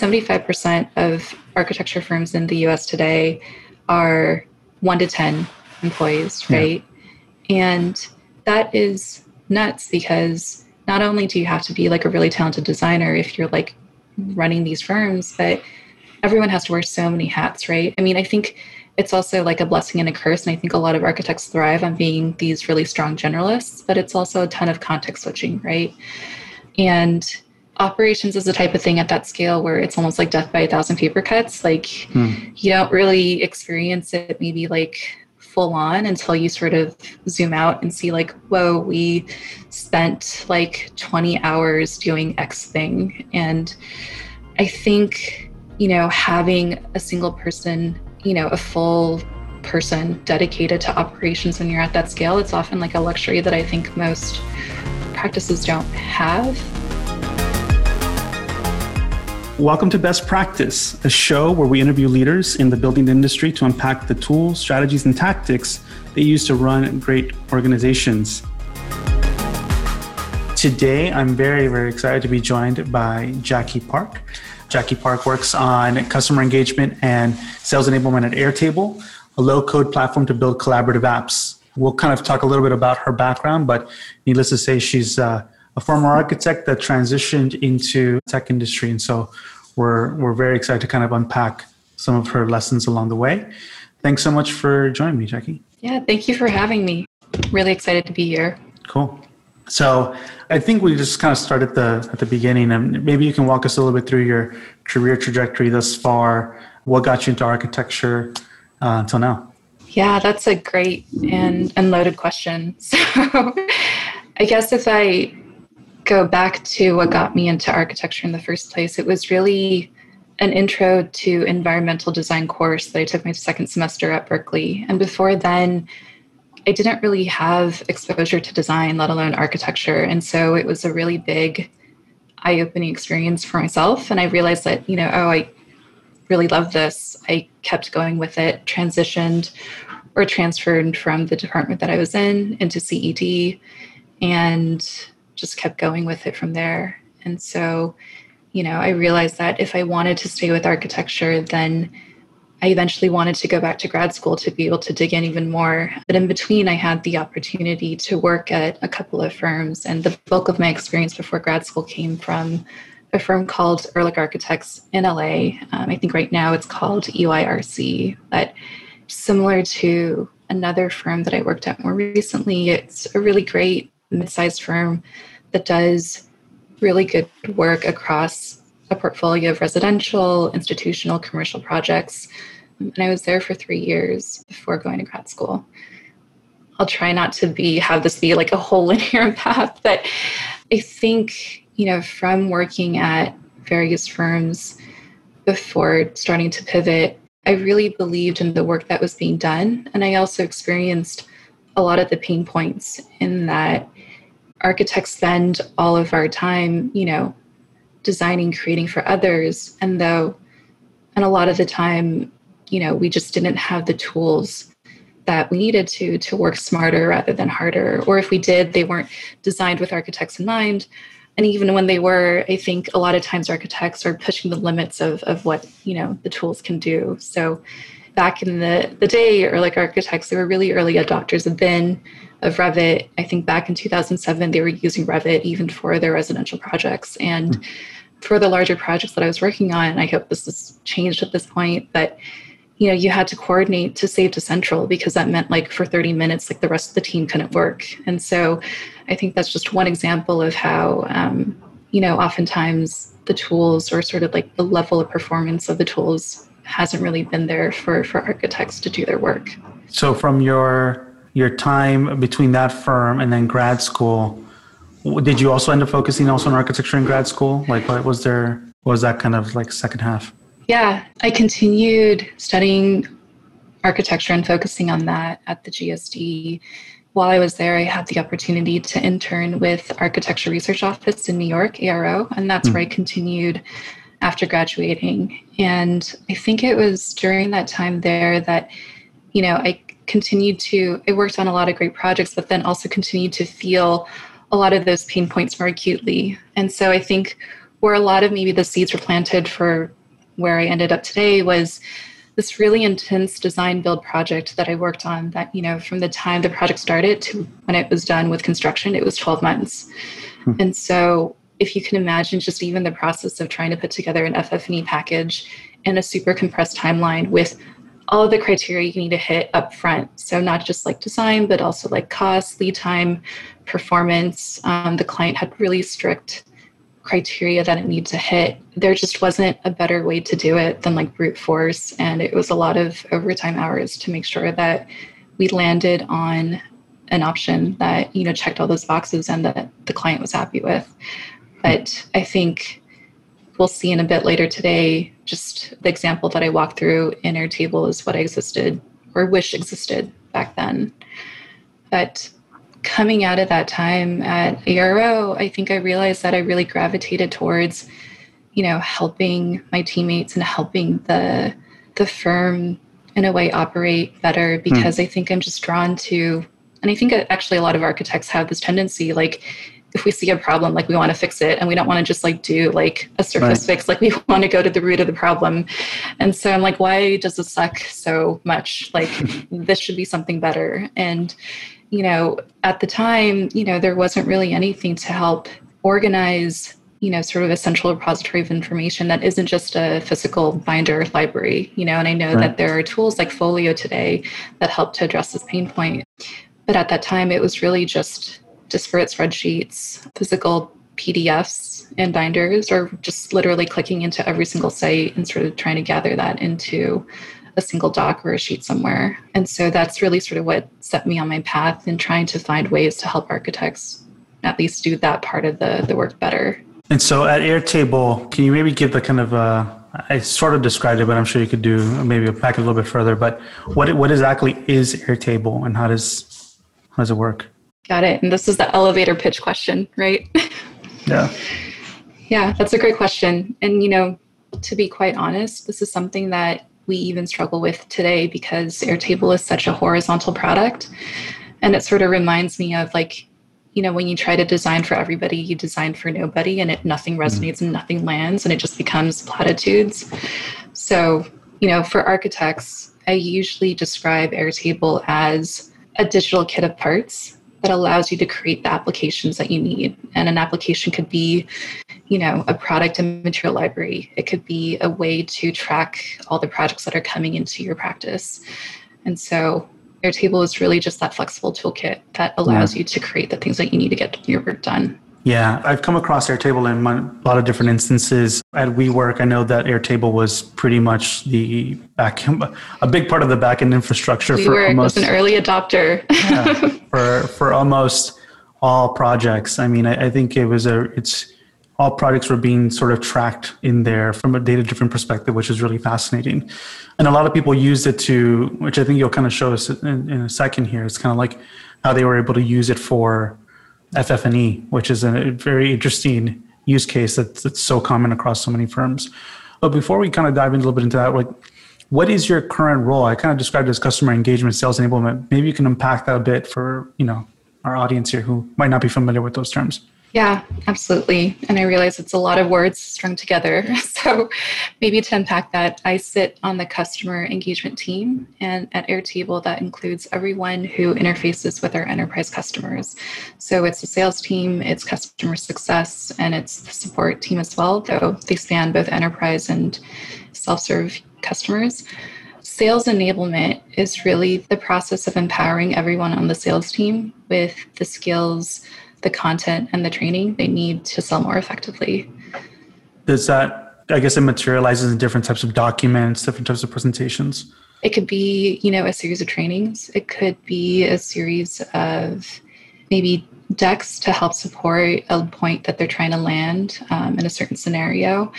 75% of architecture firms in the US today are 1 to 10 employees, right? Yeah. And that is nuts, because not only do you have to be like a really talented designer if you're like running these firms, but everyone has to wear so many hats, right? I mean, I think it's also like a blessing and a curse. And I think a lot of architects thrive on being these really strong generalists, but it's also a ton of context switching, right? And operations is the type of thing at that scale where it's almost like death by a thousand paper cuts. Like you don't really experience it maybe like full on until you sort of zoom out and see like, whoa, we spent like 20 hours doing X thing. And I think, you know, having a single person, you know, a full person dedicated to operations when you're at that scale, it's often like a luxury that I think most practices don't have. Welcome to Best Practice, a show where we interview leaders in the building industry to unpack the tools, strategies, and tactics they use to run great organizations. Today, I'm very, very excited to be joined by Jackie Park. Jackie Park works on customer engagement and sales enablement at Airtable, a low-code platform to build collaborative apps. We'll kind of talk a little bit about her background, but needless to say, she's a former architect that transitioned into tech industry. And so we're very excited to kind of unpack some of her lessons along the way. Thanks so much for joining me, Jackie. Yeah, thank you for having me. Really excited to be here. Cool. So I think we just kind of start at the beginning, and maybe you can walk us a little bit through your career trajectory thus far. What got you into architecture until now? Yeah, that's a great and unloaded question. So I guess if I go back to what got me into architecture in the first place, it was really an intro to environmental design course that I took my second semester at Berkeley. And before then, I didn't really have exposure to design, let alone architecture. And so it was a really big eye-opening experience for myself. And I realized that, you know, I really love this. I kept going with it, transitioned or transferred from the department that I was in into CED, and just kept going with it from there. And so, you know, I realized that if I wanted to stay with architecture, then I eventually wanted to go back to grad school to be able to dig in even more. But in between, I had the opportunity to work at a couple of firms. And the bulk of my experience before grad school came from a firm called Ehrlich Architects in LA. I think right now it's called EYRC, but similar to another firm that I worked at more recently, it's a really great mid-sized firm that does really good work across a portfolio of residential, institutional, commercial projects. And I was there for 3 years before going to grad school. I'll try not to have this be like a whole linear path, but I think, you know, from working at various firms before starting to pivot, I really believed in the work that was being done. And I also experienced a lot of the pain points in that architects spend all of our time, you know, designing, creating for others. And a lot of the time, you know, we just didn't have the tools that we needed to work smarter rather than harder. Or if we did, they weren't designed with architects in mind. And even when they were, I think a lot of times architects are pushing the limits of what, you know, the tools can do. So back in the day, or like architects, they were really early adopters of BIM, of Revit. I think back in 2007, they were using Revit even for their residential projects. And for the larger projects that I was working on, I hope this has changed at this point, but you know, you had to coordinate to save to central, because that meant like for 30 minutes, like the rest of the team couldn't work. And so I think that's just one example of how, you know, oftentimes the tools or sort of like the level of performance of the tools hasn't really been there for architects to do their work. So from your time between that firm and then grad school, did you also end up focusing also on architecture in grad school? Like what was that kind of like second half? Yeah, I continued studying architecture and focusing on that at the GSD. While I was there, I had the opportunity to intern with Architecture Research Office in New York, ARO, and that's where I continued after graduating. And I think it was during that time there that, you know, I worked on a lot of great projects, but then also continued to feel a lot of those pain points more acutely. And so I think where a lot of maybe the seeds were planted for where I ended up today was this really intense design build project that I worked on that, you know, from the time the project started to when it was done with construction, it was 12 months. Mm-hmm. And so if you can imagine just even the process of trying to put together an FF&E package in a super compressed timeline with all of the criteria you need to hit up front. So not just like design, but also like cost, lead time, performance. The client had really strict criteria that it needed to hit. There just wasn't a better way to do it than like brute force. And it was a lot of overtime hours to make sure that we landed on an option that, you know, checked all those boxes and that the client was happy with. But I think we'll see in a bit later today, just the example that I walked through in Airtable is what existed or wish existed back then. But coming out of that time at ARO, I think I realized that I really gravitated towards, you know, helping my teammates and helping the firm in a way operate better because I think I'm just drawn to, and I think actually a lot of architects have this tendency, like, if we see a problem, like we want to fix it and we don't want to just like do like a surface fix, like we want to go to the root of the problem. And so I'm like, why does this suck so much? Like this should be something better. And, you know, at the time, you know, there wasn't really anything to help organize, you know, sort of a central repository of information that isn't just a physical binder library, you know, and I know that there are tools like Folio today that help to address this pain point. But at that time, it was really just disparate spreadsheets, physical PDFs and binders, or just literally clicking into every single site and sort of trying to gather that into a single doc or a sheet somewhere. And so that's really sort of what set me on my path in trying to find ways to help architects at least do that part of the work better. And so at Airtable, can you maybe give the kind of I sort of described it, but I'm sure you could do maybe back a little bit further, but what exactly is Airtable and how does it work? Got it. And this is the elevator pitch question, right? Yeah. Yeah, that's a great question. And, you know, to be quite honest, this is something that we even struggle with today because Airtable is such a horizontal product. And it sort of reminds me of like, you know, when you try to design for everybody, you design for nobody and nothing resonates and nothing lands and it just becomes platitudes. So, you know, for architects, I usually describe Airtable as a digital kit of parts that allows you to create the applications that you need. And an application could be, you know, a product and material library. It could be a way to track all the projects that are coming into your practice. And so Airtable is really just that flexible toolkit that allows you to create the things that you need to get your work done. Yeah, I've come across Airtable in a lot of different instances. At WeWork, I know that Airtable was pretty much a big part of the backend infrastructure. WeWork was an early adopter. Yeah, for almost all projects. I mean, I think it's all projects were being sort of tracked in there from a data-driven perspective, which is really fascinating. And a lot of people used it to, which I think you'll kind of show us in a second here. It's kind of like how they were able to use it for FF&E, which is a very interesting use case that's so common across so many firms. But before we kind of dive in a little bit into that, like, what is your current role? I kind of described it as customer engagement, sales enablement. Maybe you can unpack that a bit for, you know, our audience here who might not be familiar with those terms. Yeah, absolutely. And I realize it's a lot of words strung together. So maybe to unpack that, I sit on the customer engagement team. And at Airtable, that includes everyone who interfaces with our enterprise customers. So it's the sales team, it's customer success, and it's the support team as well, though they span both enterprise and self-serve customers. Sales enablement is really the process of empowering everyone on the sales team with the skills, the content, and the training they need to sell more effectively. Does that, I guess it materializes in different types of documents, different types of presentations? It could be, you know, a series of trainings. It could be a series of maybe decks to help support a point that they're trying to land in a certain scenario.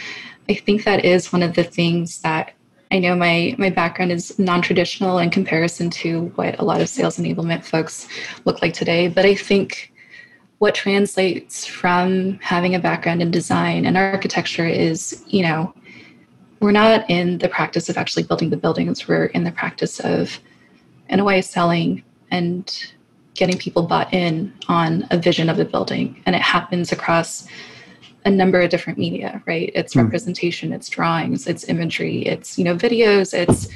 I think that is one of the things that I know my background is non-traditional in comparison to what a lot of sales enablement folks look like today. But I think what translates from having a background in design and architecture is, you know, we're not in the practice of actually building the buildings. We're in the practice of, in a way, selling and getting people bought in on a vision of the building. And it happens across a number of different media, right? It's representation, it's drawings, it's imagery, it's, you know, videos, it's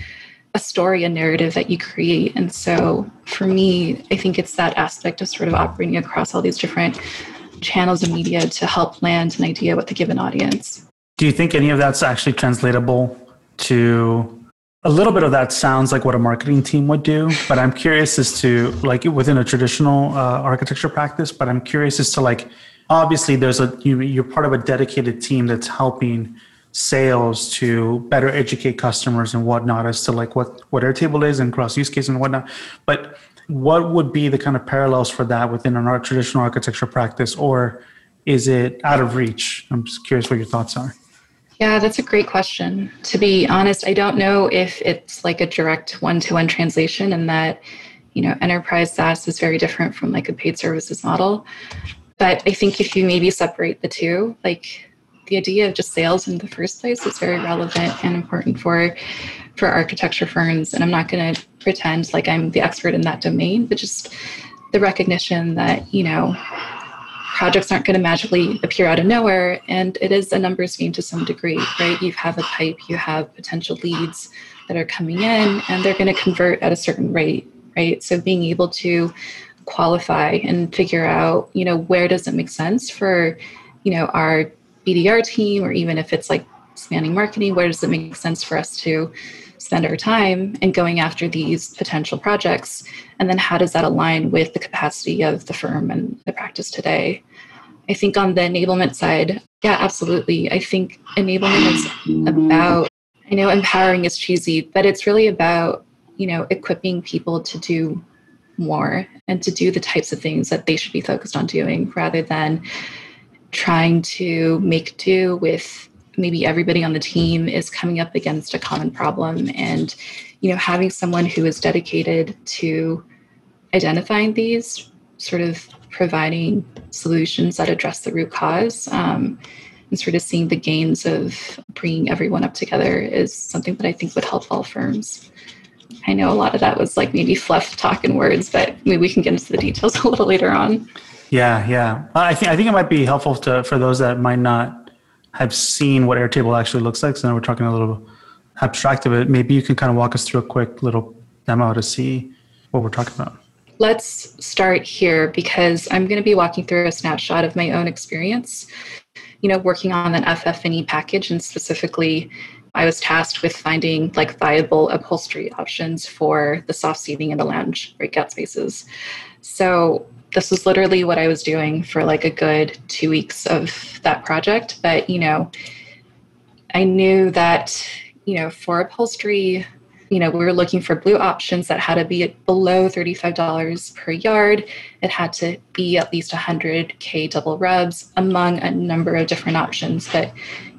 a story, a narrative that you create. And so for me, I think it's that aspect of sort of operating across all these different channels of media to help land an idea with a given audience. Do you think any of that's actually translatable to... A little bit of that sounds like what a marketing team would do, but I'm curious as to, like, within a traditional architecture practice, but I'm curious as to, like, obviously there's a, you're part of a dedicated team that's helping sales to better educate customers and whatnot as to, like, what Airtable is and cross use case and whatnot. But what would be the kind of parallels for that within an traditional architecture practice, or is it out of reach? I'm just curious what your thoughts are. Yeah, that's a great question. To be honest, I don't know if it's like a direct one-to-one translation, and that, you know, enterprise SaaS is very different from like a paid services model. But I think if you maybe separate the two, like the idea of just sales in the first place is very relevant and important for architecture firms. And I'm not going to pretend like I'm the expert in that domain, but just the recognition that, you know, projects aren't going to magically appear out of nowhere, and it is a numbers game to some degree, right? You have a pipe, you have potential leads that are coming in, and they're going to convert at a certain rate, right? So being able to qualify and figure out, you know, where does it make sense for, you know, our BDR team, or even if it's like spanning marketing, where does it make sense for us to spend our time and going after these potential projects? And then how does that align with the capacity of the firm and the practice today? I think on the enablement side, yeah, absolutely. I think enablement is about, I know empowering is cheesy, but it's really about, you know, equipping people to do more and to do the types of things that they should be focused on doing, rather than trying to make do with maybe everybody on the team is coming up against a common problem. And, you know, having someone who is dedicated to identifying these, sort of providing solutions that address the root cause, and sort of seeing the gains of bringing everyone up together is something that I think would help all firms. I know a lot of that was like maybe fluff talk and words, but maybe we can get into the details a little later on. Yeah, yeah. I think it might be helpful for those that might not have seen what Airtable actually looks like. So now we're talking a little abstract of it. Maybe you can kind of walk us through a quick little demo to see what we're talking about. Let's start here, because I'm going to be walking through a snapshot of my own experience, you know, working on an FF&E package. And specifically, I was tasked with finding like viable upholstery options for the soft seating and the lounge breakout spaces. So this was literally what I was doing for like a good 2 weeks of that project. But, you know, I knew that, you know, for upholstery, you know, we were looking for blue options that had to be below $35 per yard. It had to be at least 100K double rubs, among a number of different options. But,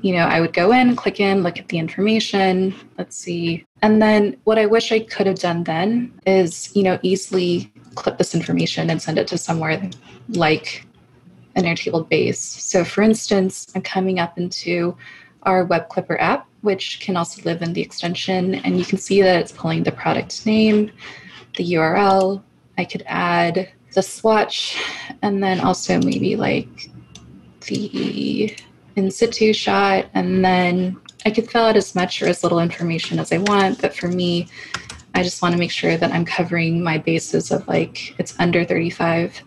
you know, I would go in, click in, look at the information. Let's see. And then what I wish I could have done then is, you know, easily clip this information and send it to somewhere like an Airtable base. So for instance, I'm coming up into our Web Clipper app, which can also live in the extension. And you can see that it's pulling the product name, the URL. I could add the swatch, and then also maybe like the in situ shot. And then I could fill out as much or as little information as I want. But for me, I just want to make sure that I'm covering my bases of like it's under $35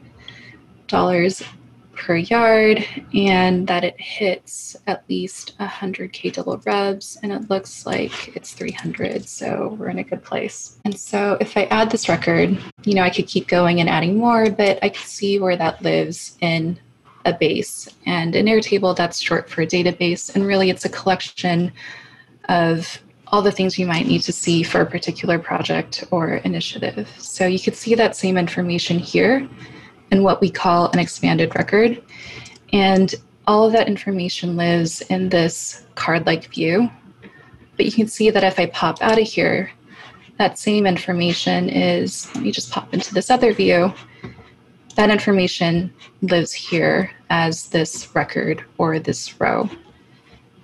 per yard, and that it hits at least 100K double revs, and it looks like it's 300. So we're in a good place. And so if I add this record, you know, I could keep going and adding more, but I could see where that lives in a base. And an Airtable, that's short for a database. And really it's a collection of all the things you might need to see for a particular project or initiative. So you could see that same information here in what we call an expanded record. And all of that information lives in this card-like view. But you can see that if I pop out of here, that same information is, let me just pop into this other view. That information lives here as this record or this row.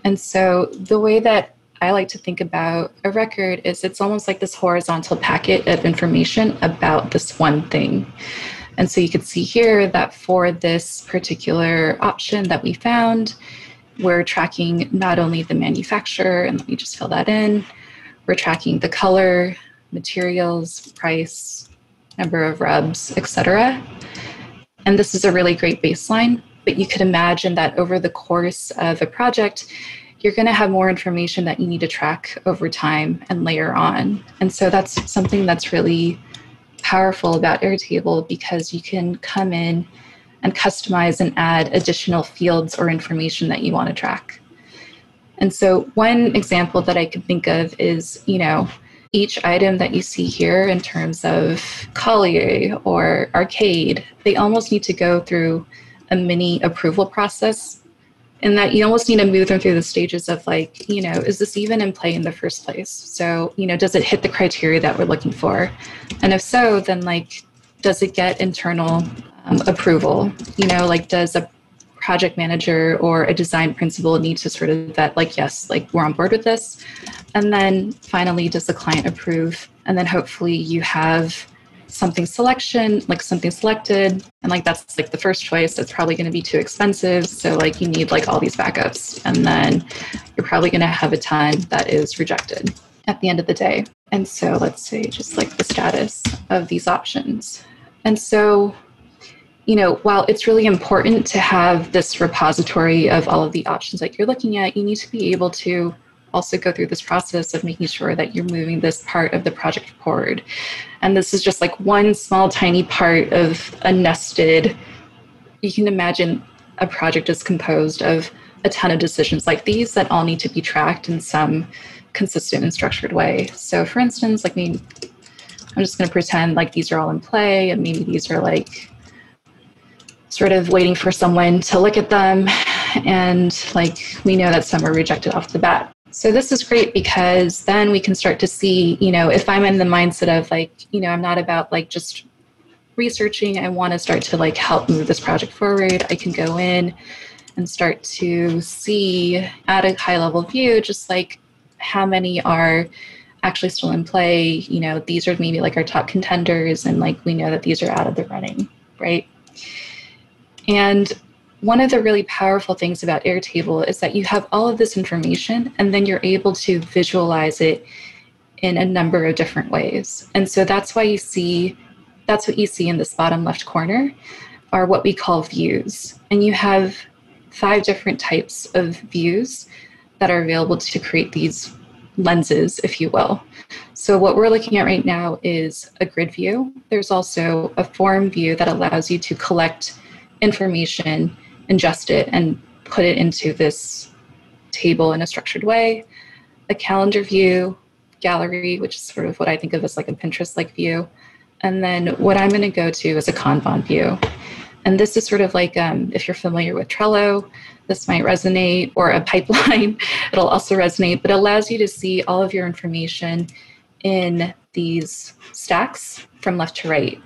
And so the way that I like to think about a record is it's almost like this horizontal packet of information about this one thing. And so you can see here that for this particular option that we found, we're tracking not only the manufacturer, and let me just fill that in, we're tracking the color, materials, price, number of rubs, etc. And this is a really great baseline, but you could imagine that over the course of a project, you're going to have more information that you need to track over time and layer on. And so that's something that's really powerful about Airtable, because you can come in and customize and add additional fields or information that you want to track. And so one example that I can think of is, you know, each item that you see here in terms of collier or arcade, they almost need to go through a mini approval process, in that you almost need to move them through the stages of, like, you know, is this even in play in the first place? So, you know, does it hit the criteria that we're looking for? And if so, then, like, does it get internal approval? You know, like, does a project manager or a design principal need to sort of vet, like, yes, like, we're on board with this? And then finally, does the client approve? And then hopefully you have something selected, and, like, that's, like, the first choice. That's probably going to be too expensive, so, like, you need, like, all these backups, and then you're probably going to have a ton that is rejected at the end of the day. And so let's say just, like, the status of these options. And so, you know, while it's really important to have this repository of all of the options that you're looking at, you need to be able to also go through this process of making sure that you're moving this part of the project forward. And this is just, like, one small tiny part of a nested, you can imagine a project is composed of a ton of decisions like these that all need to be tracked in some consistent and structured way. So for instance, like, maybe I'm just going to pretend like these are all in play, and maybe these are, like, sort of waiting for someone to look at them, and, like, we know that some are rejected off the bat. So this is great, because then we can start to see, you know, if I'm in the mindset of, like, you know, I'm not about, like, just researching, I want to start to, like, help move this project forward, I can go in and start to see at a high level view, just, like, how many are actually still in play. You know, these are maybe, like, our top contenders, and, like, we know that these are out of the running, right? And one of the really powerful things about Airtable is that you have all of this information, and then you're able to visualize it in a number of different ways. And so that's why you see, that's what you see in this bottom left corner are what we call views. And you have 5 different types of views that are available to create these lenses, if you will. So what we're looking at right now is a grid view. There's also a form view that allows you to collect information, ingest it, and put it into this table in a structured way. A calendar view, gallery, which is sort of what I think of as, like, a Pinterest-like view. And then what I'm going to go to is a Kanban view. And this is sort of like, if you're familiar with Trello, this might resonate, or a pipeline, it'll also resonate, but it allows you to see all of your information in these stacks from left to right.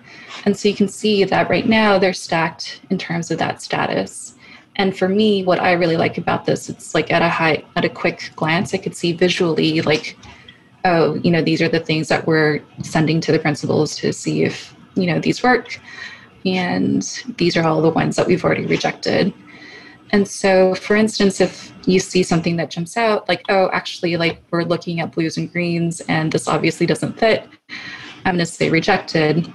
And so you can see that right now they're stacked in terms of that status. And for me, what I really like about this, it's like at a quick glance, I could see visually, like, oh, you know, these are the things that we're sending to the principals to see if, you know, these work. And these are all the ones that we've already rejected. And so, for instance, if you see something that jumps out, like, oh, actually, like, we're looking at blues and greens, and this obviously doesn't fit, I'm going to say rejected.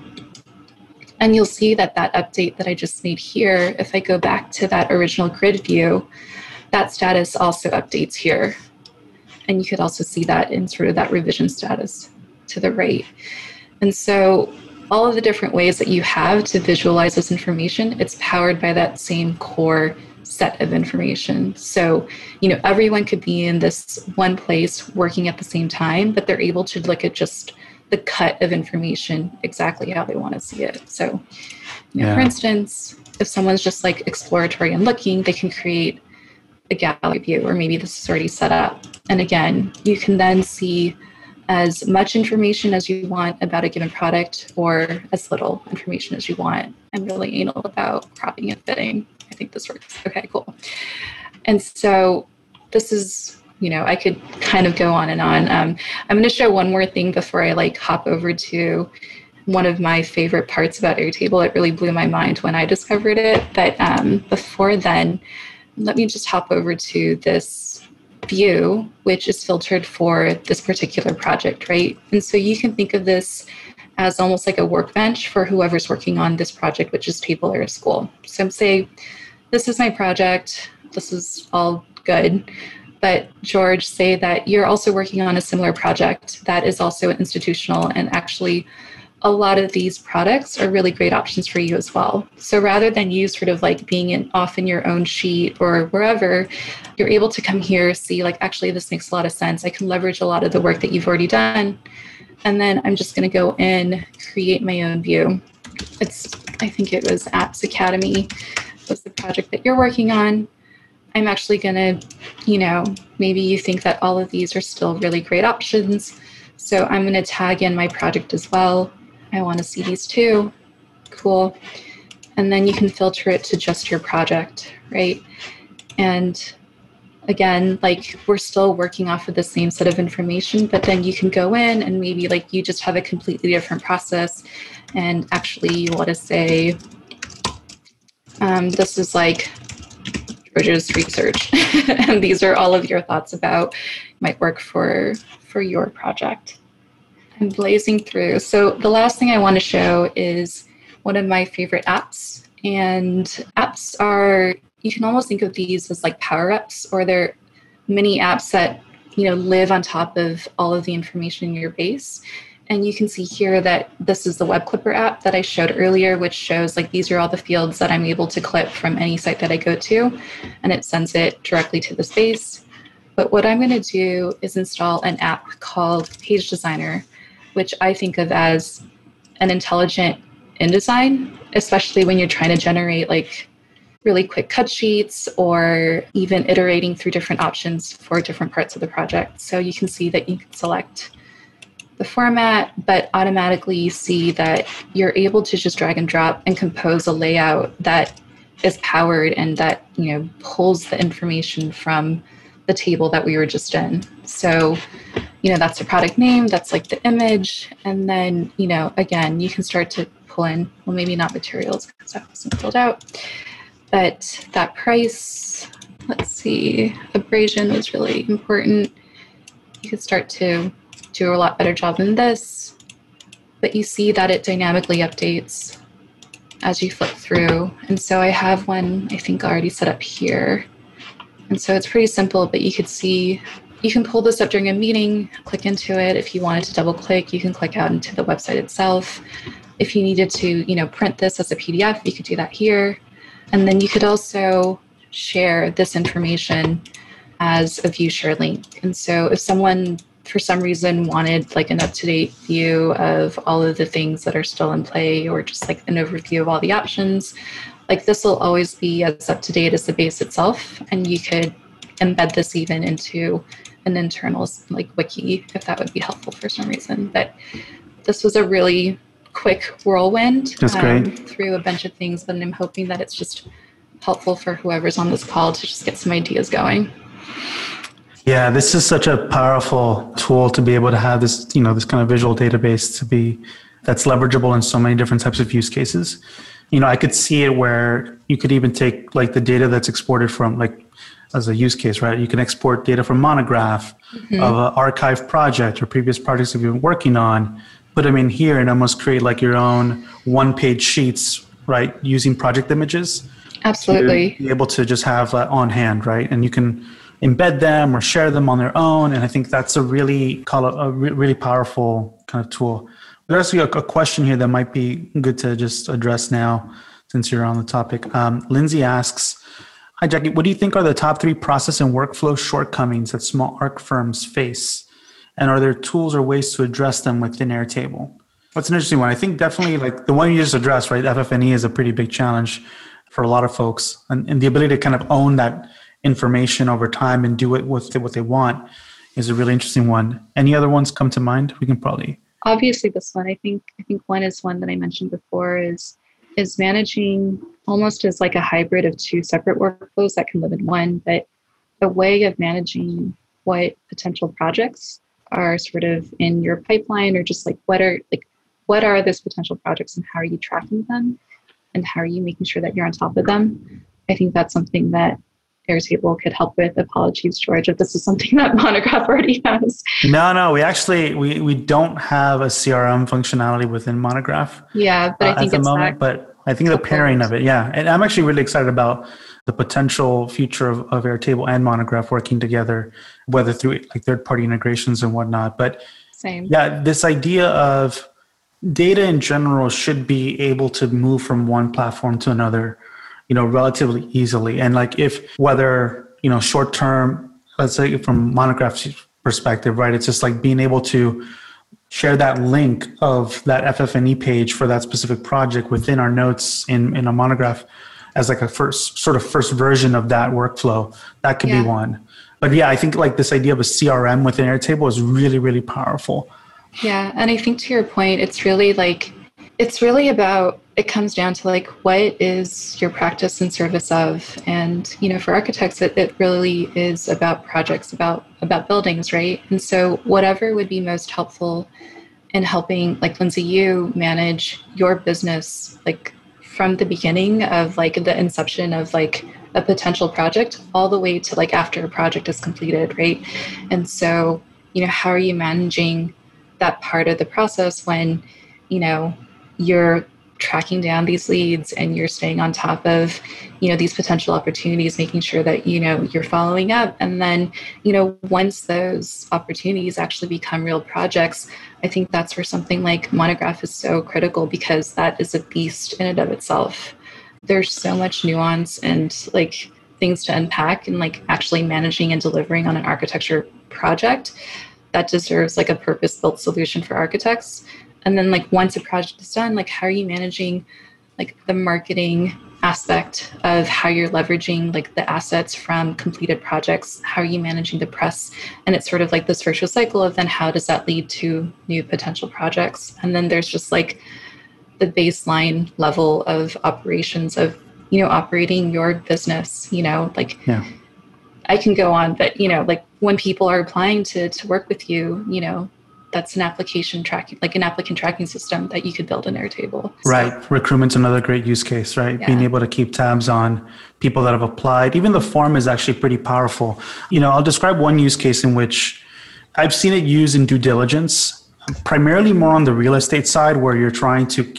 And you'll see that that update that I just made here, if I go back to that original grid view, that status also updates here. And you could also see that in sort of that revision status to the right. And so all of the different ways that you have to visualize this information, it's powered by that same core set of information. So, you know, everyone could be in this one place working at the same time, but they're able to look at just the cut of information exactly how they want to see it. So, you know, yeah. For instance, if someone's just, like, exploratory and looking, they can create a gallery view, or maybe this is already set up. And again, you can then see as much information as you want about a given product, or as little information as you want. I'm really anal about cropping and fitting. I think this works. Okay, cool. And so this is, you know, I could kind of go on and on. I'm going to show one more thing before I, like, hop over to one of my favorite parts about Airtable. It really blew my mind when I discovered it. But before then, let me just hop over to this view, which is filtered for this particular project, right? And so you can think of this as almost like a workbench for whoever's working on this project, which is people or a school. So say, this is my project. This is all good. But George, say that you're also working on a similar project that is also institutional, and actually a lot of these products are really great options for you as well. So rather than you sort of like being off in your own sheet or wherever, you're able to come here, see like, actually, this makes a lot of sense. I can leverage a lot of the work that you've already done. And then I'm just going to go in, create my own view. I think it was Apps Academy was the project that you're working on. I'm actually going to, you know, maybe you think that all of these are still really great options. So I'm going to tag in my project as well. I want to see these too. Cool. And then you can filter it to just your project, right? And again, like, we're still working off of the same set of information, but then you can go in and maybe like you just have a completely different process. And actually you want to say, this is like George's research. And these are all of your thoughts about might work for your project. I'm blazing through. So the last thing I want to show is one of my favorite apps. And apps are, you can almost think of these as like power-ups, or they're mini apps that, you know, live on top of all of the information in your base. And you can see here that this is the Web Clipper app that I showed earlier, which shows like these are all the fields that I'm able to clip from any site that I go to, and it sends it directly to the space. But what I'm going to do is install an app called Page Designer, which I think of as an intelligent InDesign, especially when you're trying to generate like really quick cut sheets or even iterating through different options for different parts of the project. So you can see that you can select the format, but automatically you see that you're able to just drag and drop and compose a layout that is powered and that, you know, pulls the information from the table that we were just in. So, you know, that's the product name, that's like the image. And then, you know, again, you can start to pull in, well, maybe not materials because that wasn't filled out, but that price, let's see, abrasion was really important. You could start to do a lot better job than this, but you see that it dynamically updates as you flip through. And so I have one, I think, already set up here. And so it's pretty simple, but you could see, you can pull this up during a meeting, click into it. If you wanted to double click, you can click out into the website itself. If you needed to, you know, print this as a PDF, you could do that here. And then you could also share this information as a view share link. And so if someone for some reason wanted like an up-to-date view of all of the things that are still in play, or just like an overview of all the options, like this will always be as up-to-date as the base itself. And you could embed this even into an internal like wiki if that would be helpful for some reason. But this was a really quick whirlwind through a bunch of things, but I'm hoping that it's just helpful for whoever's on this call to just get some ideas going. Yeah, this is such a powerful tool to be able to have this, you know, this kind of visual database to be, that's leverageable in so many different types of use cases. You know, I could see it where you could even take like the data that's exported from like as a use case, right? You can export data from Monograph of an archive project or previous projects that you've been working on, put them in here and almost create like your own one-page sheets, right? Using project images. Absolutely. To be able to just have on hand, right? And you can embed them or share them on their own. And I think that's a really, really powerful kind of tool. There's a question here that might be good to just address now since you're on the topic. Lindsay asks, hi, Jackie, what do you think are the top 3 process and workflow shortcomings that small arc firms face? And are there tools or ways to address them within Airtable? That's an interesting one. I think definitely like the one you just addressed, right? FF&E is a pretty big challenge for a lot of folks, and the ability to kind of own that information over time and do it with what they want is a really interesting one. Any other ones come to mind? We can probably... Obviously this one, I think one is one that I mentioned before is managing almost as like a hybrid of 2 separate workflows that can live in one, but a way of managing what potential projects are sort of in your pipeline, or just like what are like what are those potential projects and how are you tracking them? And how are you making sure that you're on top of them? I think that's something that Airtable could help with. Apologies, George, if this is something that Monograph already has. No, we actually, we don't have a CRM functionality within Monograph. Yeah, but I think at the it's moment, but I think the pairing of it, yeah. And I'm actually really excited about the potential future of Airtable and Monograph working together, whether through like third-party integrations and whatnot. But same. Yeah, this idea of data in general should be able to move from one platform to another, you know, relatively easily. And like if whether, you know, short term, let's say from Monograph's perspective, right, it's just like being able to share that link of that FF&E page for that specific project within our notes in a Monograph as like a first version of that workflow. That could be one. But yeah, I think like this idea of a CRM within Airtable is really, really powerful. Yeah. And I think to your point, it comes down to like, what is your practice in service of? And, you know, for architects, it really is about projects, about buildings, right? And so whatever would be most helpful in helping, like Lindsay, you manage your business, like from the beginning of like the inception of like a potential project all the way to like after a project is completed, right? And so, you know, how are you managing that part of the process when, you know, you're tracking down these leads and you're staying on top of, you know, these potential opportunities, making sure that, you know, you're following up. And then, you know, once those opportunities actually become real projects, I think that's where something like Monograph is so critical, because that is a beast in and of itself. There's so much nuance and like things to unpack and like actually managing and delivering on an architecture project that deserves like a purpose-built solution for architects. And then like once a project is done, like how are you managing like the marketing aspect of how you're leveraging like the assets from completed projects? How are you managing the press? And it's sort of like this virtual cycle of then how does that lead to new potential projects? And then there's just like the baseline level of operations of, you know, operating your business, you know, like I can go on, but, you know, like when people are applying to work with you, you know, that's an application tracking, like an applicant tracking system that you could build in Airtable. So, right. Recruitment's another great use case, right? Yeah. Being able to keep tabs on people that have applied. Even the form is actually pretty powerful. You know, I'll describe one use case in which I've seen it used in due diligence, primarily more on the real estate side where you're trying to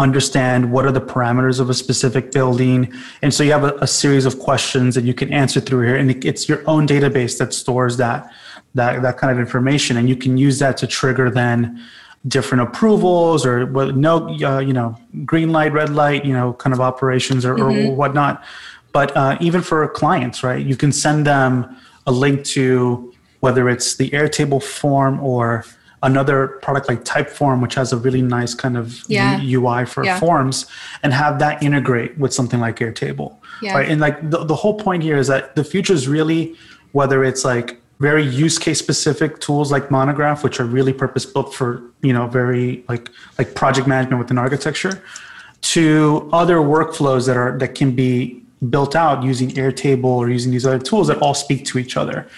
understand what are the parameters of a specific building. And so you have a series of questions that you can answer through here. And it's your own database that stores that kind of information. And you can use that to trigger then different approvals or green light, red light, you know, kind of operations or whatnot. But even for clients, right, you can send them a link to whether it's the Airtable form or another product like Typeform, which has a really nice kind of UI for forms, and have that integrate with something like Airtable. Yeah. Right? And like the whole point here is that the future is really, whether it's like very use case specific tools like Monograph, which are really purpose built for, you know, very like project management within architecture, to other workflows that can be built out using Airtable or using these other tools that all speak to each other.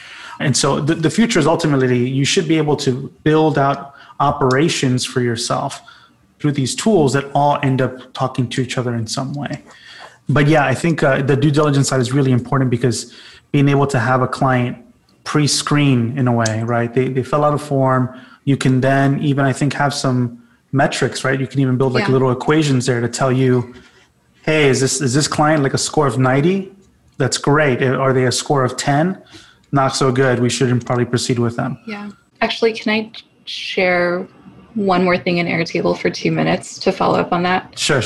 And so the future is ultimately you should be able to build out operations for yourself through these tools that all end up talking to each other in some way. But yeah, I think the due diligence side is really important, because being able to have a client pre-screen in a way, right? They fill out a form. You can then even, I think, have some metrics, right? You can even build like little equations there to tell you, hey, is this client like a score of 90? That's great. Are they a score of 10? Not so good. We shouldn't probably proceed with them. Yeah. Actually, can I share one more thing in Airtable for 2 minutes to follow up on that? Sure.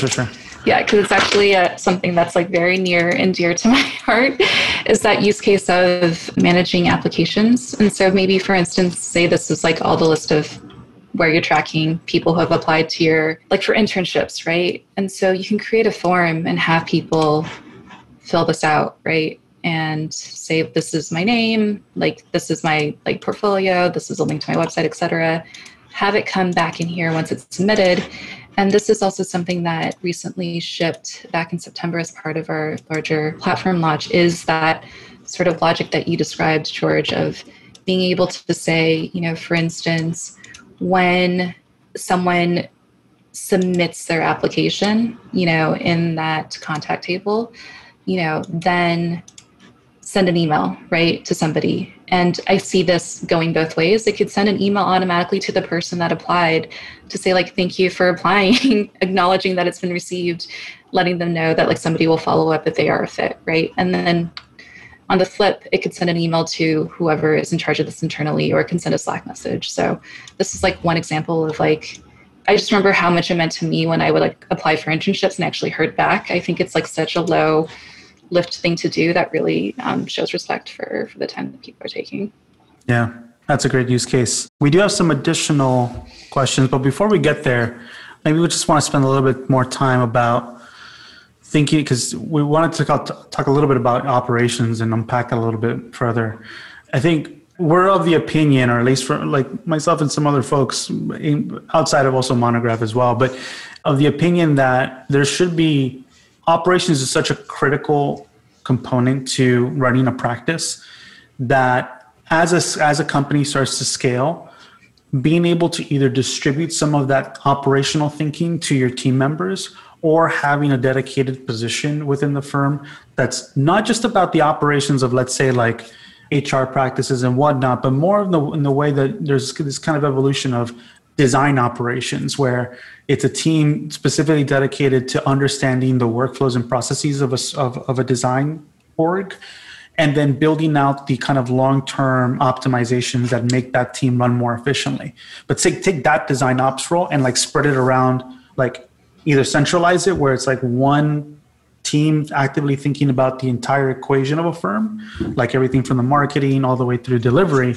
Yeah, because it's actually something that's like very near and dear to my heart, is that use case of managing applications. And so maybe, for instance, say this is like all the list of where you're tracking people who have applied to your, like for internships, right? And so you can create a form and have people fill this out, right? And say, this is my name, like this is my like portfolio, this is a link to my website, et cetera. Have it come back in here once it's submitted. And this is also something that recently shipped back in September as part of our larger platform launch, is that sort of logic that you described, George, of being able to say, you know, for instance, when someone submits their application, you know, in that contact table, you know, then send an email, right, to somebody. And I see this going both ways. They could send an email automatically to the person that applied to say, like, thank you for applying, acknowledging that it's been received, letting them know that, like, somebody will follow up if they are a fit, right? And then on the flip, it could send an email to whoever is in charge of this internally, or it can send a Slack message. So this is, like, one example of, like, I just remember how much it meant to me when I would, like, apply for internships and actually heard back. I think it's, like, such a low lift thing to do that really shows respect for the time that people are taking. Yeah, that's a great use case. We do have some additional questions, but before we get there, maybe we just want to spend a little bit more time about thinking, because we wanted to talk a little bit about operations and unpack that a little bit further. I think we're of the opinion, or at least for, like, myself and some other folks outside of also Monograph as well, but of the opinion that there should be operations is such a critical component to running a practice that as a company starts to scale, being able to either distribute some of that operational thinking to your team members or having a dedicated position within the firm that's not just about the operations of, let's say, like HR practices and whatnot, but more in the way that there's this kind of evolution of design operations, where it's a team specifically dedicated to understanding the workflows and processes of a design org, and then building out the kind of long-term optimizations that make that team run more efficiently. But take that design ops role and, like, spread it around, like, either centralize it where it's like one team actively thinking about the entire equation of a firm, like everything from the marketing all the way through delivery.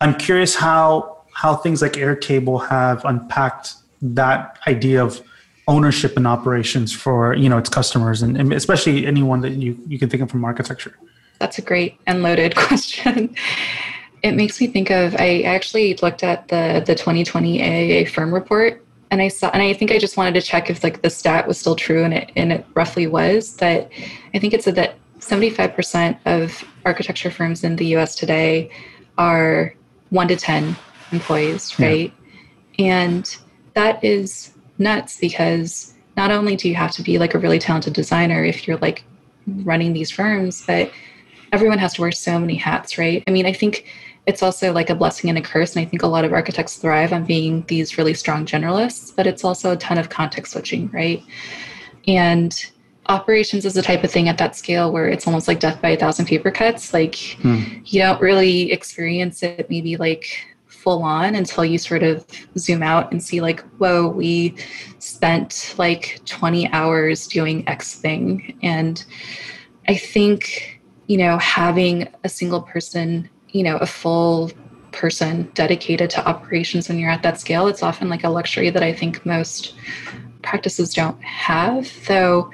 I'm curious how things like Airtable have unpacked that idea of ownership and operations for, you know, its customers, and especially anyone that you can think of from architecture. That's a great and loaded question. It makes me think of, I actually looked at the 2020 AIA firm report, and I think I just wanted to check if, like, the stat was still true, and it roughly was, that I think it said that 75% of architecture firms in the US today are 1 to 10 employees, right? Yeah. And that is nuts, because not only do you have to be, like, a really talented designer if you're, like, running these firms, but everyone has to wear so many hats, right? I mean, I think it's also, like, a blessing and a curse. And I think a lot of architects thrive on being these really strong generalists, but it's also a ton of context switching, right? And operations is the type of thing at that scale where it's almost like death by 1,000 paper cuts. Like, you don't really experience it, maybe, like, full on until you sort of zoom out and see, like, whoa, we spent, like, 20 hours doing X thing. And I think, you know, having a single person, you know, a full person dedicated to operations when you're at that scale, it's often, like, a luxury that I think most practices don't have. So,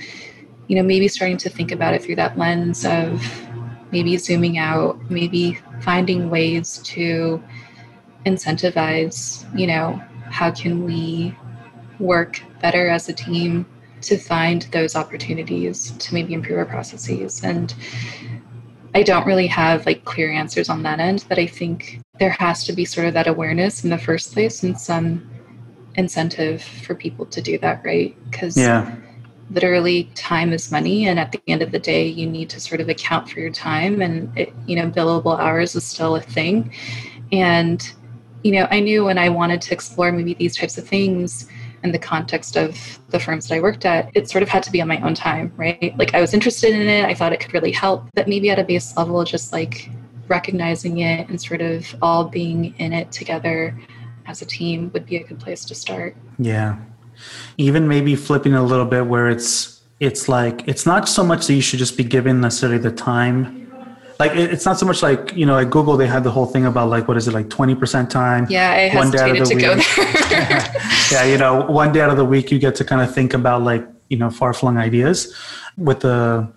you know, maybe starting to think about it through that lens of maybe zooming out, maybe finding ways to incentivize, you know, how can we work better as a team to find those opportunities to maybe improve our processes. And I don't really have, like, clear answers on that end, but I think there has to be sort of that awareness in the first place and some incentive for people to do that, right? Because literally time is money, and at the end of the day you need to sort of account for your time, and it, you know, billable hours is still a thing. And you know, I knew when I wanted to explore maybe these types of things in the context of the firms that I worked at, it sort of had to be on my own time, right? Like, I was interested in it. I thought it could really help. But maybe at a base level, just, like, recognizing it and sort of all being in it together as a team would be a good place to start. Yeah. Even maybe flipping a little bit where it's like, it's not so much that you should just be given necessarily the time. Like, it's not so much like, you know, at Google, they had the whole thing about, like, what is it, like 20% time? Yeah, I hesitated to go there. Yeah, you know, one day out of the week, you get to kind of think about, like, you know, far-flung ideas with the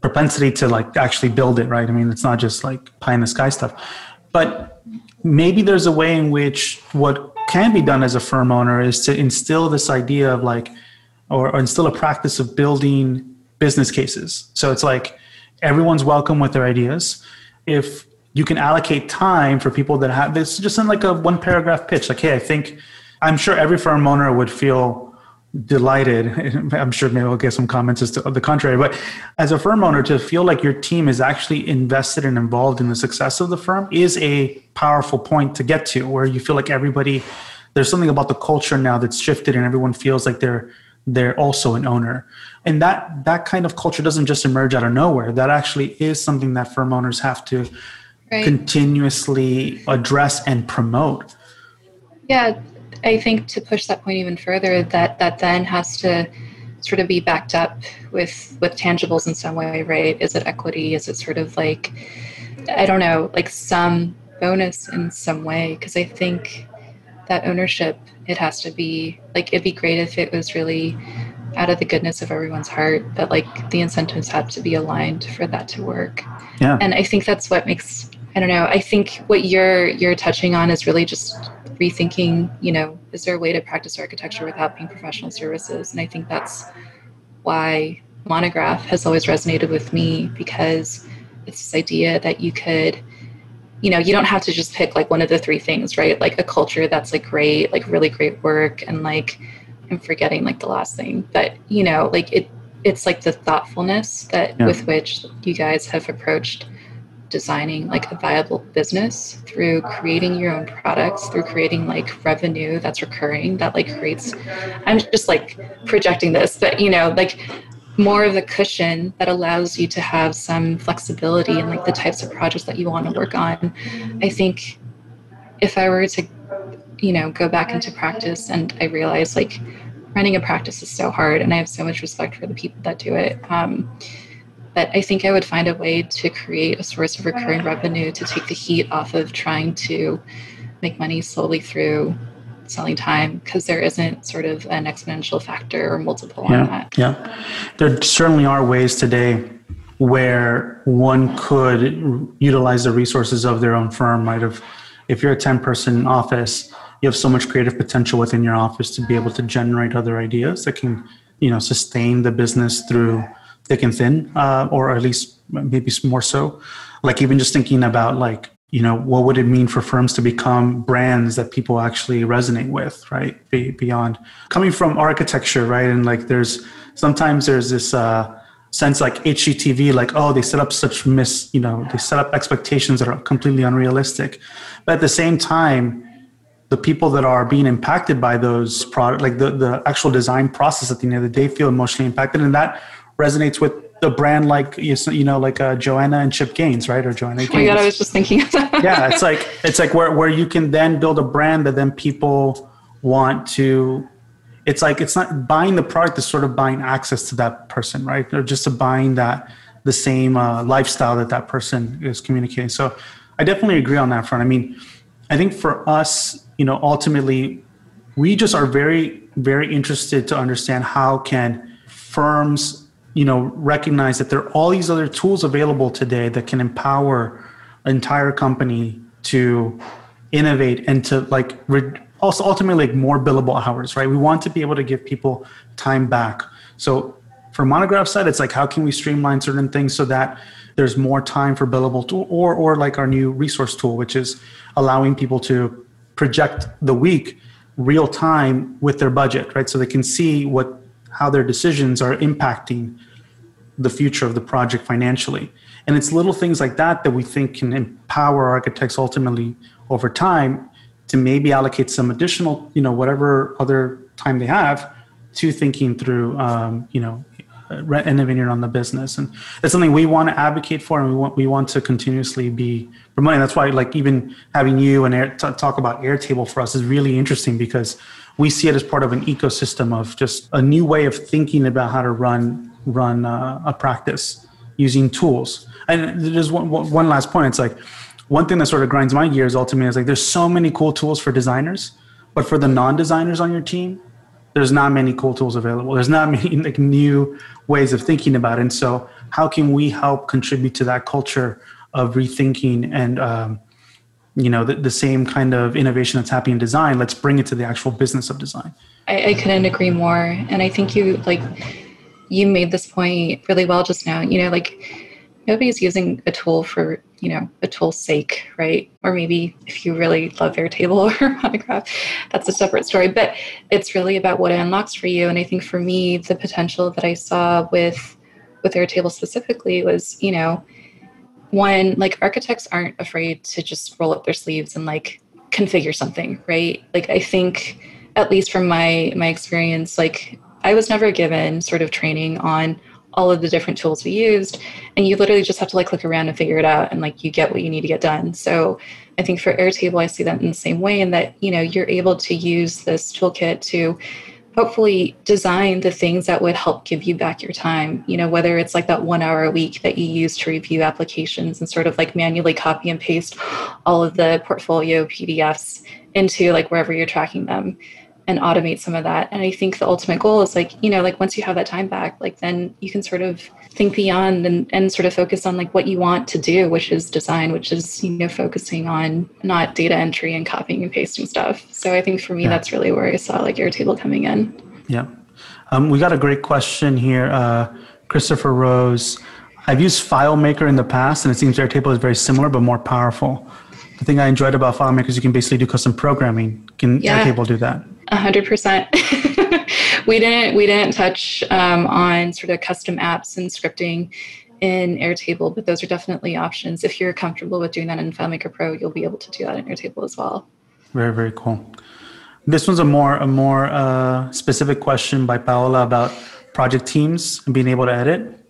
propensity to, like, actually build it, right? I mean, it's not just, like, pie-in-the-sky stuff. But maybe there's a way in which what can be done as a firm owner is to instill this idea of, like, or instill a practice of building business cases. So it's like, everyone's welcome with their ideas. If you can allocate time for people that have this, just in, like, a 1-paragraph pitch, like, hey, I think, I'm sure every firm owner would feel delighted, I'm sure maybe I'll get some comments as to the contrary, but as a firm owner, to feel like your team is actually invested and involved in the success of the firm is a powerful point to get to, where you feel like everybody, there's something about the culture now that's shifted and everyone feels like they're also an owner. And that kind of culture doesn't just emerge out of nowhere. That actually is something that firm owners have to continuously address and promote. Yeah. I think to push that point even further, that then has to sort of be backed up with tangibles in some way, right? Is it equity? Is it sort of like, I don't know, like some bonus in some way? Because I think that ownership, it has to be, like, it'd be great if it was really out of the goodness of everyone's heart, but like the incentives have to be aligned for that to work. Yeah. And I think that's what makes, I don't know, I think what you're touching on is really just rethinking, you know, is there a way to practice architecture without being professional services? And I think that's why Monograph has always resonated with me, because it's this idea that you could, you know, you don't have to just pick like one of the three things, right? Like a culture that's like great, like really great work, and like, I'm forgetting like the last thing, but you know, like it's like the thoughtfulness that with which you guys have approached designing like a viable business through creating your own products, through creating like revenue that's recurring, that like creates, I'm just like projecting this, but you know, like more of the cushion that allows you to have some flexibility in like the types of projects that you want to work on. I think if I were to, you know, go back into practice, and I realized like running a practice is so hard, and I have so much respect for the people that do it. But I think I would find a way to create a source of recurring revenue to take the heat off of trying to make money solely through selling time, because there isn't sort of an exponential factor or multiple on that. Yeah, there certainly are ways today where one could utilize the resources of their own firm. Right? If you're a 10-person office, you have so much creative potential within your office to be able to generate other ideas that can, you know, sustain the business through thick and thin, or at least maybe more so. Like even just thinking about like, you know, what would it mean for firms to become brands that people actually resonate with, right? Beyond coming from architecture, right? And like sometimes there's this sense like HGTV, like, oh, they set up they set up expectations that are completely unrealistic. But at the same time, the people that are being impacted by those products, like the actual design process at the end of the day, feel emotionally impacted. And that resonates with the brand, like, you know, like Joanna and Chip Gaines, right? Or Joanna Gaines. Oh my God, I was just thinking of that. Yeah, it's like where you can then build a brand that then people want to. It's like, it's not buying the product, it's sort of buying access to that person, right? Or just buying the same lifestyle that person is communicating. So I definitely agree on that front. I mean, I think for us, you know, ultimately, we just are very, very interested to understand how can firms, you know, recognize that there are all these other tools available today that can empower an entire company to innovate and to like also ultimately like more billable hours, right? We want to be able to give people time back. So for Monograph side, it's like, how can we streamline certain things so that there's more time for billable tool, or like our new resource tool, which is allowing people to project the week real time with their budget, right? So they can see how their decisions are impacting the future of the project financially. And it's little things like that we think can empower architects ultimately over time to maybe allocate some additional, you know, whatever other time they have to thinking through, you know, innovating on the business. And that's something we want to advocate for, and we want to continuously be promoting. That's why, like, even having you and talk about Airtable for us is really interesting, because we see it as part of an ecosystem of just a new way of thinking about how to run a practice using tools. And there's one last point. It's like, one thing that sort of grinds my gears ultimately is like, there's so many cool tools for designers, but for the non-designers on your team, there's not many cool tools available. There's not many like new ways of thinking about it. And so how can we help contribute to that culture of rethinking and, you know, the same kind of innovation that's happening in design, let's bring it to the actual business of design. I couldn't agree more. And I think you made this point really well just now, you know, like nobody's using a tool for you know, a tool's sake, right? Or maybe if you really love Airtable or Monograph, that's a separate story. But it's really about what it unlocks for you. And I think for me, the potential that I saw with Airtable specifically was, you know, one, like, architects aren't afraid to just roll up their sleeves and like configure something, right? Like, I think, at least from my experience, like, I was never given sort of training on all of the different tools we used, and you literally just have to like look around and figure it out, and like you get what you need to get done. So I think for Airtable, I see that in the same way, in that, you know, you're able to use this toolkit to hopefully design the things that would help give you back your time, you know, whether it's like that 1 hour a week that you use to review applications and sort of like manually copy and paste all of the portfolio PDFs into like wherever you're tracking them, and automate some of that. And I think the ultimate goal is like, you know, like once you have that time back, like then you can sort of think beyond and sort of focus on like what you want to do, which is design, which is, you know, focusing on not data entry and copying and pasting stuff. So I think for me, that's really where I saw like Airtable coming in. Yeah. We got a great question here. Christopher Rose, I've used FileMaker in the past, and it seems Airtable is very similar, but more powerful. The thing I enjoyed about FileMaker is you can basically do custom programming. Can Airtable do that? 100%. We didn't touch on sort of custom apps and scripting in Airtable, but those are definitely options. If you're comfortable with doing that in FileMaker Pro, you'll be able to do that in Airtable as well. Very, very cool. This one's a more specific question by Paola about project teams and being able to edit.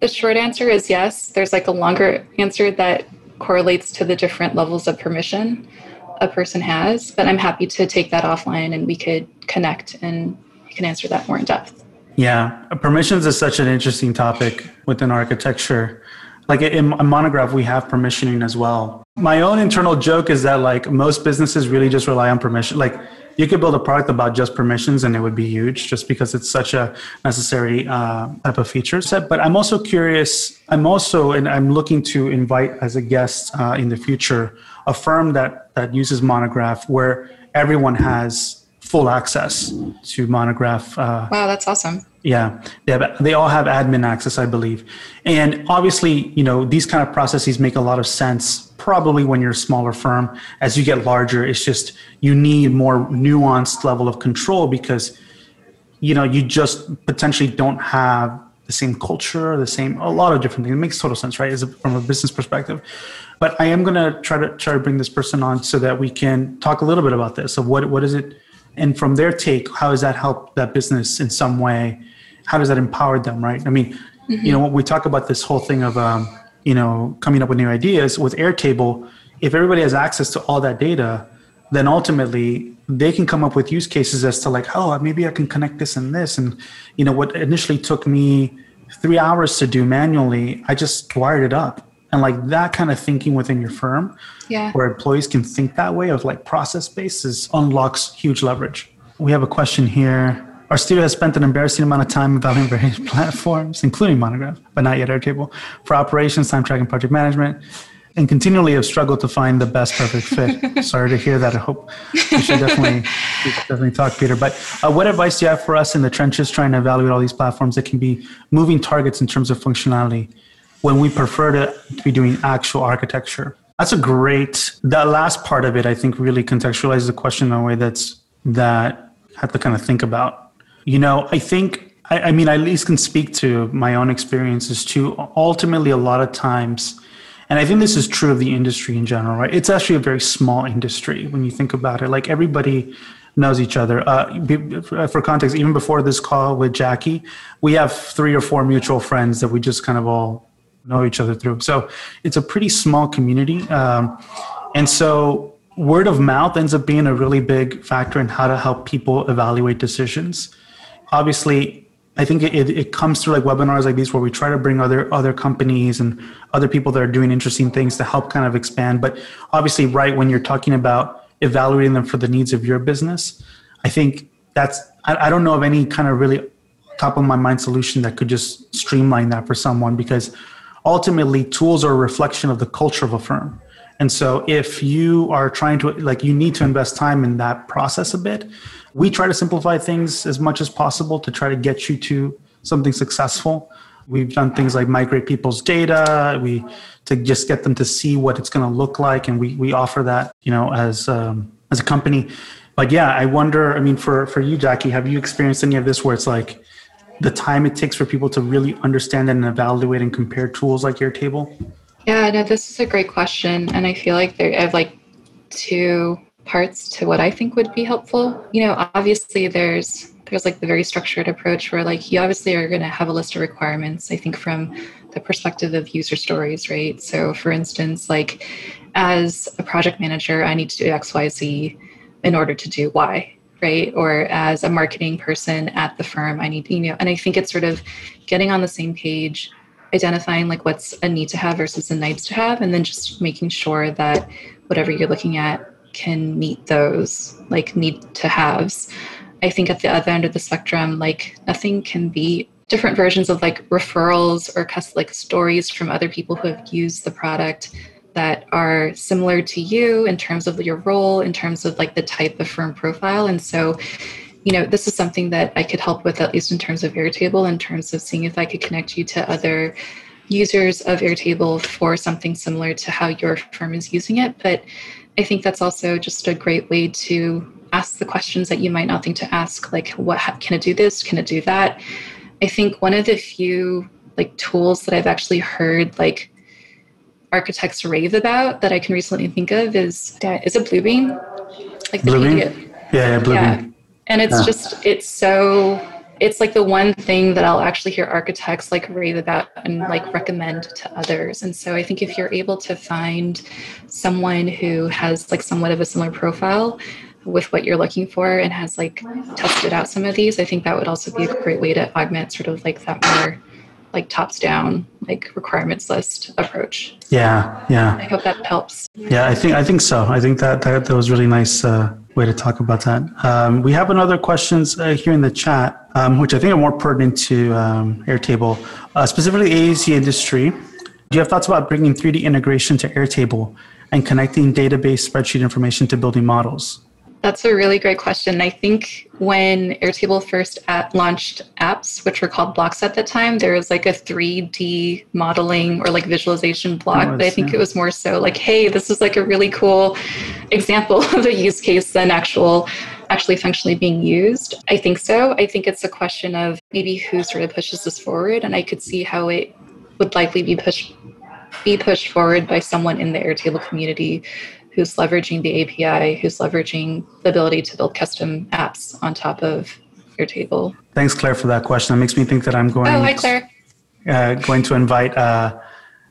The short answer is yes. There's like a longer answer that correlates to the different levels of permission a person has, but I'm happy to take that offline and we could connect and you can answer that more in depth. Yeah. Permissions is such an interesting topic within architecture. Like in Monograph, we have permissioning as well. My own internal joke is that like most businesses really just rely on permission. Like you could build a product about just permissions and it would be huge just because it's such a necessary type of feature set. But I'm also curious, and I'm looking to invite as a guest in the future, a firm that uses Monograph where everyone has full access to Monograph. Wow, that's awesome. Yeah, they all have admin access, I believe. And obviously, you know, these kind of processes make a lot of sense probably when you're a smaller firm. As you get larger, it's just you need more nuanced level of control because, you know, you just potentially don't have the same culture, a lot of different things. It makes total sense, right, from a business perspective. But I am going to try to bring this person on so that we can talk a little bit about this. So what is it? And from their take, how does that help that business in some way? How does that empower them, right? I mean, you know, when we talk about this whole thing of, you know, coming up with new ideas with Airtable, if everybody has access to all that data, then ultimately they can come up with use cases as to like, oh, maybe I can connect this and this. And, you know, what initially took me 3 hours to do manually, I just wired it up. And like that kind of thinking within your firm, where employees can think that way of like process basis unlocks huge leverage. We have a question here. Our studio has spent an embarrassing amount of time evaluating various platforms, including Monograph, but not yet Airtable, for operations, time tracking, project management, and continually have struggled to find the best perfect fit. Sorry to hear that. I hope we should definitely talk, Peter. But what advice do you have for us in the trenches trying to evaluate all these platforms that can be moving targets in terms of functionality, when we prefer to be doing actual architecture? That's a great, that last part of it, I think really contextualizes the question in a way that I have to kind of think about. You know, I think, I mean, I at least can speak to my own experiences too. Ultimately, a lot of times, and I think this is true of the industry in general, right? It's actually a very small industry when you think about it. Like everybody knows each other. For context, even before this call with Jackie, we have 3 or 4 mutual friends that we just kind of all know each other through. So it's a pretty small community. And so word of mouth ends up being a really big factor in how to help people evaluate decisions. Obviously, I think it comes through like webinars like these where we try to bring other companies and other people that are doing interesting things to help kind of expand. But obviously, right, when you're talking about evaluating them for the needs of your business, I think I don't know of any kind of really top of my mind solution that could just streamline that for someone, because ultimately, tools are a reflection of the culture of a firm. And so if you are trying to, like, you need to invest time in that process a bit. We try to simplify things as much as possible to try to get you to something successful. We've done things like migrate people's data, to just get them to see what it's going to look like, and we offer that, you know, as a company. But yeah, I wonder, I mean, for you, Jackie, have you experienced any of this where it's like the time it takes for people to really understand and evaluate and compare tools like Airtable? Yeah, no, this is a great question. And I feel like there are like two parts to what I think would be helpful. You know, obviously there's like the very structured approach where like you obviously are going to have a list of requirements, I think, from the perspective of user stories, right? So for instance, like as a project manager, I need to do X, Y, Z in order to do Y, right? Or as a marketing person at the firm, I need, you know, and I think it's sort of getting on the same page, identifying like what's a need to have versus a nice to have, and then just making sure that whatever you're looking at can meet those like need to haves. I think at the other end of the spectrum, like nothing can be different versions of like referrals or like stories from other people who have used the product that are similar to you in terms of your role, in terms of like the type of firm profile. And so, you know, this is something that I could help with, at least in terms of Airtable, in terms of seeing if I could connect you to other users of Airtable for something similar to how your firm is using it. But I think that's also just a great way to ask the questions that you might not think to ask, like, what can it do this? Can it do that? I think one of the few like tools that I've actually heard like architects rave about that I can recently think of is it Bluebeam? Like Bluebeam? Yeah, Bluebeam. Yeah. And it's just, it's like the one thing that I'll actually hear architects like rave about and like recommend to others. And so I think if you're able to find someone who has like somewhat of a similar profile with what you're looking for and has like tested out some of these, I think that would also be a great way to augment sort of like that more like tops down, like requirements list approach. Yeah. Yeah. I hope that helps. Yeah. I think so. I think that was really nice way to talk about that. We have another questions here in the chat, which I think are more pertinent to Airtable, specifically AEC industry. Do you have thoughts about bringing 3D integration to Airtable and connecting database spreadsheet information to building models? That's a really great question. I think when Airtable first launched apps, which were called blocks at the time, there was like a 3D modeling or like visualization block. But I think it was more so like, hey, this is like a really cool example of a use case than actually functionally being used. I think so. I think it's a question of maybe who sort of pushes this forward. And I could see how it would likely be pushed forward by someone in the Airtable community who's leveraging the API, who's leveraging the ability to build custom apps on top of Airtable. Thanks, Claire, for that question. It makes me think that I'm going, hi, Claire. Going to invite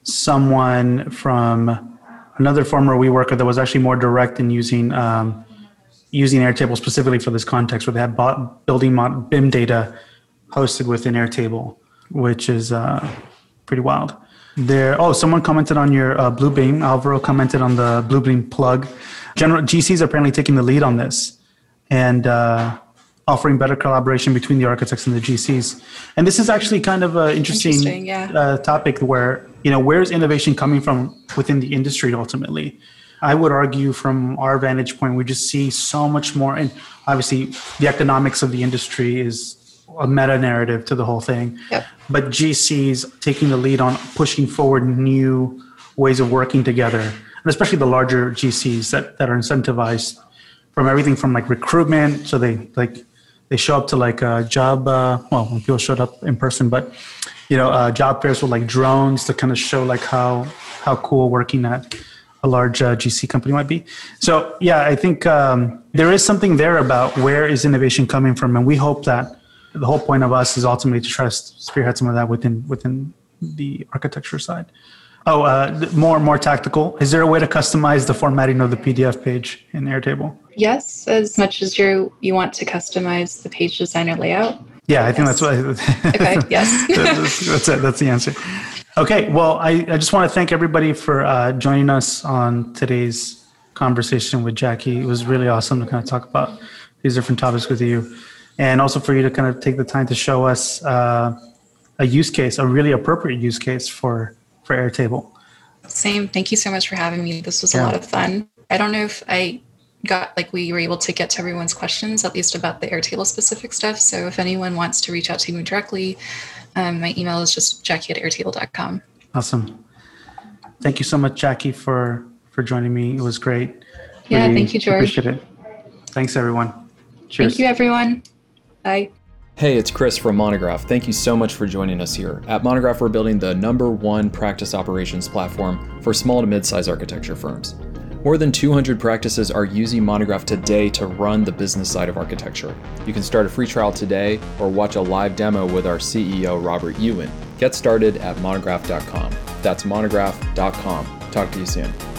someone from another former WeWorker that was actually more direct in using Airtable specifically for this context, where they had building BIM data hosted within Airtable, which is pretty wild. There. Oh, someone commented on your Bluebeam. Alvaro commented on the Bluebeam plug. General GCs are apparently taking the lead on this and offering better collaboration between the architects and the GCs. And this is actually kind of an interesting yeah. Topic where, you know, where's innovation coming from within the industry ultimately? I would argue from our vantage point, we just see so much more. And obviously the economics of the industry is a meta narrative to the whole thing. Yep. But GCs taking the lead on pushing forward new ways of working together, and especially the larger GCs that are incentivized from everything from like recruitment. So they show up to like a job, when people showed up in person, but you know, job fairs with like drones to kind of show like how cool working at a large GC company might be. So yeah, I think there is something there about where is innovation coming from. And we hope that the whole point of us is ultimately to try to spearhead some of that within the architecture side. Oh, more tactical. Is there a way to customize the formatting of the PDF page in Airtable? Yes, as much as you want to customize the page designer layout. Yeah, I think yes. That's what I... Okay, yes. That's it. That's the answer. Okay, well, I just want to thank everybody for joining us on today's conversation with Jackie. It was really awesome to kind of talk about these different topics with you. And also for you to kind of take the time to show us a use case, a really appropriate use case for Airtable. Same. Thank you so much for having me. This was a lot of fun. I don't know if I got, like, we were able to get to everyone's questions, at least about the Airtable specific stuff. So if anyone wants to reach out to me directly, My email is just jackie@airtable.com. Awesome. Thank you so much, Jackie, for joining me. It was great. Yeah, really, thank you, George. Appreciate it. Thanks, everyone. Cheers. Thank you, everyone. Bye. Hey, it's Chris from Monograph. Thank you so much for joining us here. At Monograph, we're building the #1 practice operations platform for small to mid-size architecture firms. More than 200 practices are using Monograph today to run the business side of architecture. You can start a free trial today or watch a live demo with our CEO, Robert Ewan. Get started at monograph.com. That's monograph.com. Talk to you soon.